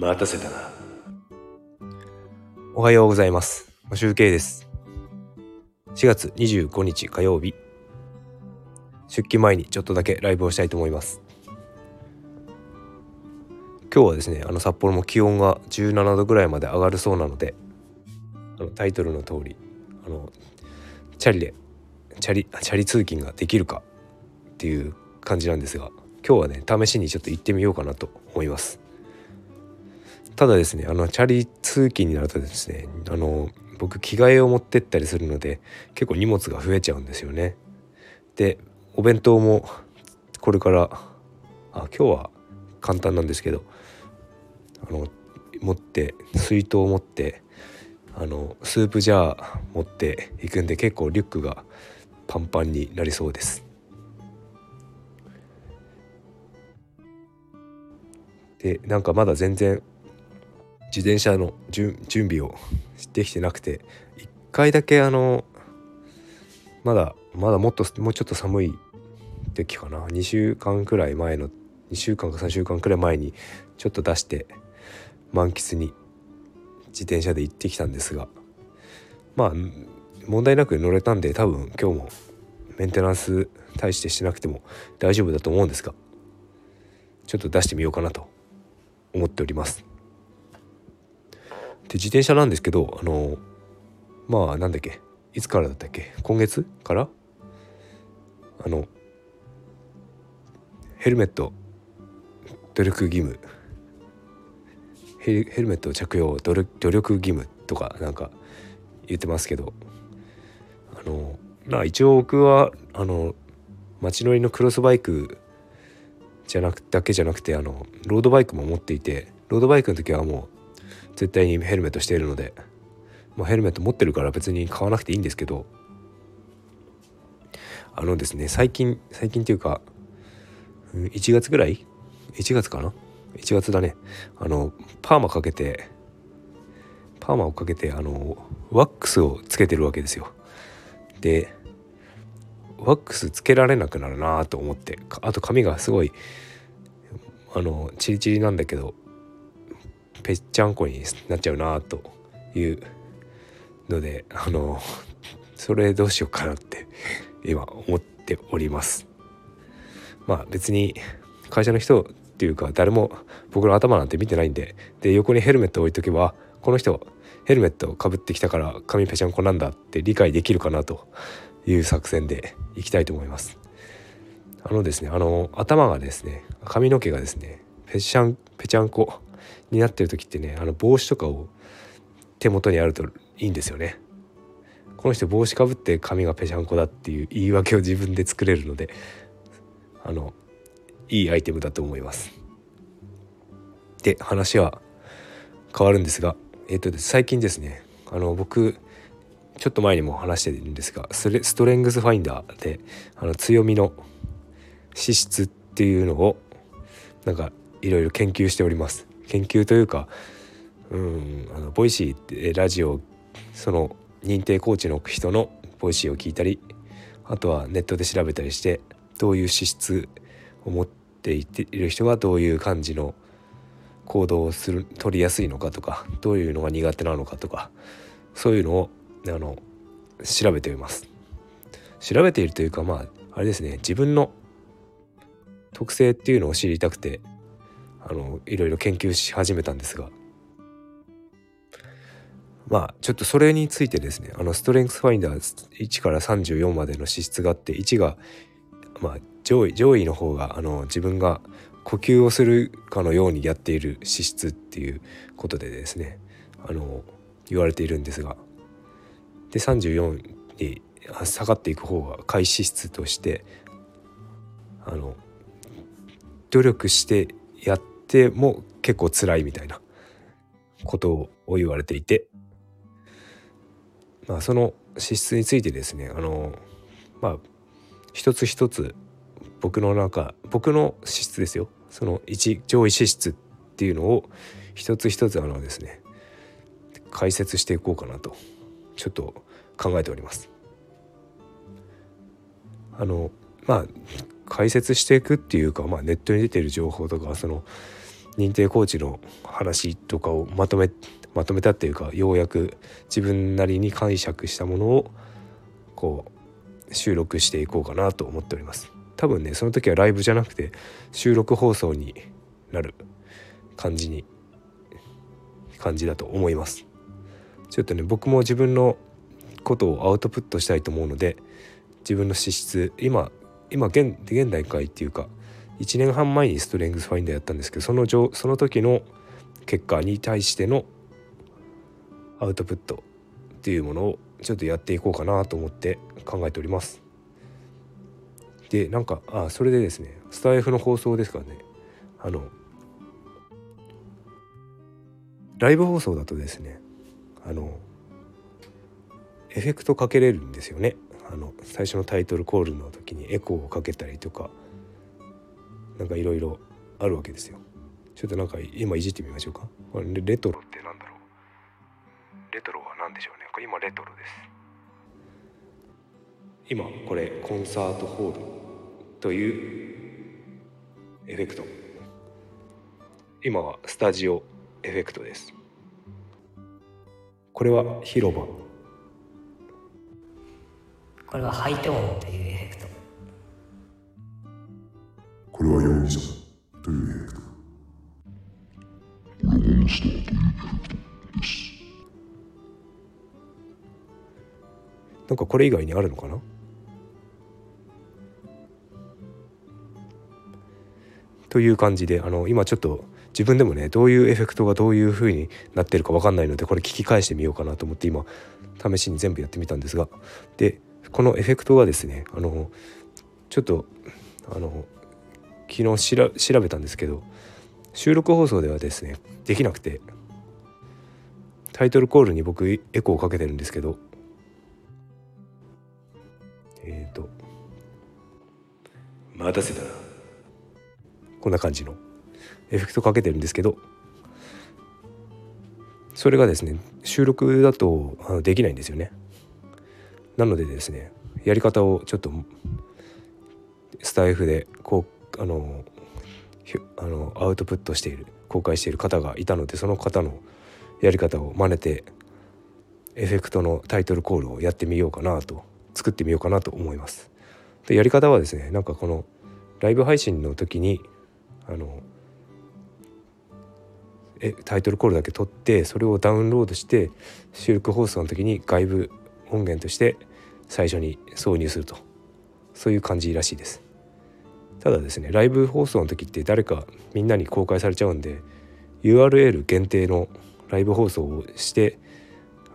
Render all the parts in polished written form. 待たせたな。おはようございます。集計です。4月25日火曜日、出勤前にちょっとだけライブをしたいと思います。今日はですね、札幌も気温が17度ぐらいまで上がるそうなので、タイトルの通りチャリ通勤ができるかっていう感じなんですが、今日はね、試しにちょっと行ってみようかなと思います。ただですね、チャリ通勤になるとですね、僕着替えを持ってったりするので結構荷物が増えちゃうんですよね。で、お弁当もこれから今日は簡単なんですけど、持って、水筒を持って、スープジャー持っていくんで、結構リュックがパンパンになりそうです。で、なんかまだ全然自転車の準備をできてなくて、一回だけまだもうちょっと寒い時かな、2週間か3週間くらい前にちょっと出して満喫に自転車で行ってきたんですが、まあ問題なく乗れたんで、多分今日もメンテナンス大してしてなくても大丈夫だと思うんですが、ちょっと出してみようかなと思っております。で、自転車なんですけど、いつからだったっけ、今月からヘルメットヘルメット着用努力義務とかなんか言ってますけど、一応僕は街乗りのクロスバイクだけじゃなくてロードバイクも持っていて、ロードバイクの時はもう絶対にヘルメットしているので、まあ、ヘルメット持ってるから別に買わなくていいんですけど、ですね、最近というか1月ぐらい1月かな1月だねパーマをかけてワックスをつけてるわけですよ。で、ワックスつけられなくなるなと思って、あと髪がすごいチリチリなんだけどぺっちゃんこになっちゃうなというので、それどうしようかなって今思っております。まあ別に会社の人っていうか誰も僕の頭なんて見てないんで、で、横にヘルメット置いとけば、この人ヘルメットかぶってきたから髪ぺちゃんこなんだって理解できるかなという作戦でいきたいと思います。ですね、頭がですね、髪の毛がですね、ぺちゃんこになってる時ってね、帽子とかを手元にあるといいんですよね。この人帽子かぶって髪がぺちゃんこだっていう言い訳を自分で作れるので、いいアイテムだと思います。で、話は変わるんですが、最近ですね、僕ちょっと前にも話してるんですが、ストレングスファインダーで強みの資質っていうのをなんかいろいろ研究しております。研究というかボイシーってラジオ、その認定コーチの人のボイシーを聞いたり、あとはネットで調べたりして、どういう資質を持っている人はどういう感じの行動を取りやすいのかとか、どういうのが苦手なのかとか、そういうのを調べています。調べているというか、まああれですね、自分の特性っていうのを知りたくていろいろ研究し始めたんですが、まあちょっとそれについてですね、ストレングスファインダー1から34までの資質があって、1がまあ上位の方が自分が呼吸をするかのようにやっている資質っていうことでですね、言われているんですが、で、34に下がっていく方が下位資質として、努力してやっても結構辛いみたいなことを言われていて、まあ、その資質についてですね、一つ一つ僕の資質ですよ、その上位資質っていうのを一つ一つですね、解説していこうかなとちょっと考えております。解説していくっていうか、まあ、ネットに出ている情報とか、認定コーチの話とかをまとめたっていうか、ようやく自分なりに解釈したものをこう収録していこうかなと思っております。多分ね、その時はライブじゃなくて収録放送になる感じだと思います。ちょっとね、僕も自分のことをアウトプットしたいと思うので、自分の資質、今現代界っていうか1年半前にストレングスファインダーやったんですけど、その時の結果に対してのアウトプットっていうものをちょっとやっていこうかなと思って考えております。で、なんかそれでですね、スタイフの放送ですからね、ライブ放送だとですね、エフェクトかけれるんですよね。最初のタイトルコールの時にエコーをかけたりとか、なんかいろいろあるわけですよ。ちょっとなんか今いじってみましょうか。これレトロってなんだろう。レトロは何でしょうね。これ今レトロです。今これコンサートホールというエフェクト。今はスタジオエフェクトです。これは広場。これはハイトーンというエフェクト。これは容疑者というエフェクト。これはモンスターというエフェクトです。なんかこれ以外にあるのかな？という感じで、今ちょっと自分でもね、どういうエフェクトがどういう風になってるか分かんないので、これ聞き返してみようかなと思って今試しに全部やってみたんですが、でこのエフェクトはですね、ちょっと昨日調べたんですけど、収録放送ではですねできなくて、タイトルコールに僕エコーをかけてるんですけど、待たせたな、こんな感じのエフェクトかけてるんですけど、それがですね収録だとできないんですよね。なのでですね、やり方をちょっとスタイフでアウトプットしている公開している方がいたので、その方のやり方を真似てエフェクトのタイトルコールをやってみようかなと、作ってみようかなと思います。で、やり方はですね、なんかこのライブ配信の時にタイトルコールだけ撮って、それをダウンロードして収録放送の時に外部音源として最初に挿入すると、そういう感じらしいです。ただですね、ライブ放送の時って誰かみんなに公開されちゃうんで、 URL 限定のライブ放送をして、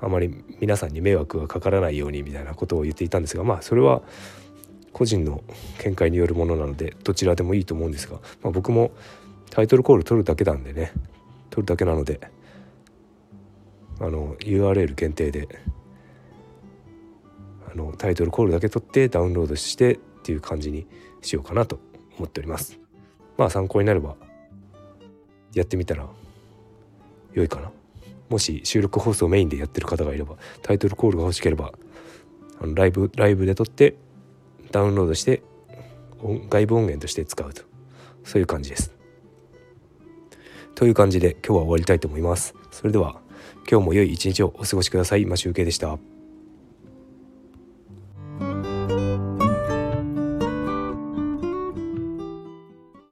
あまり皆さんに迷惑がかからないようにみたいなことを言っていたんですが、まあそれは個人の見解によるものなのでどちらでもいいと思うんですが、まあ、僕もタイトルコール取るだけなのでURL 限定でタイトルコールだけ取ってダウンロードしてっていう感じにしようかなと思っております。まあ参考になればやってみたら良いかな。もし収録放送メインでやってる方がいれば、タイトルコールが欲しければライブで撮ってダウンロードして外部音源として使うと、そういう感じです。という感じで今日は終わりたいと思います。それでは今日も良い一日をお過ごしください。マシュウケイでした。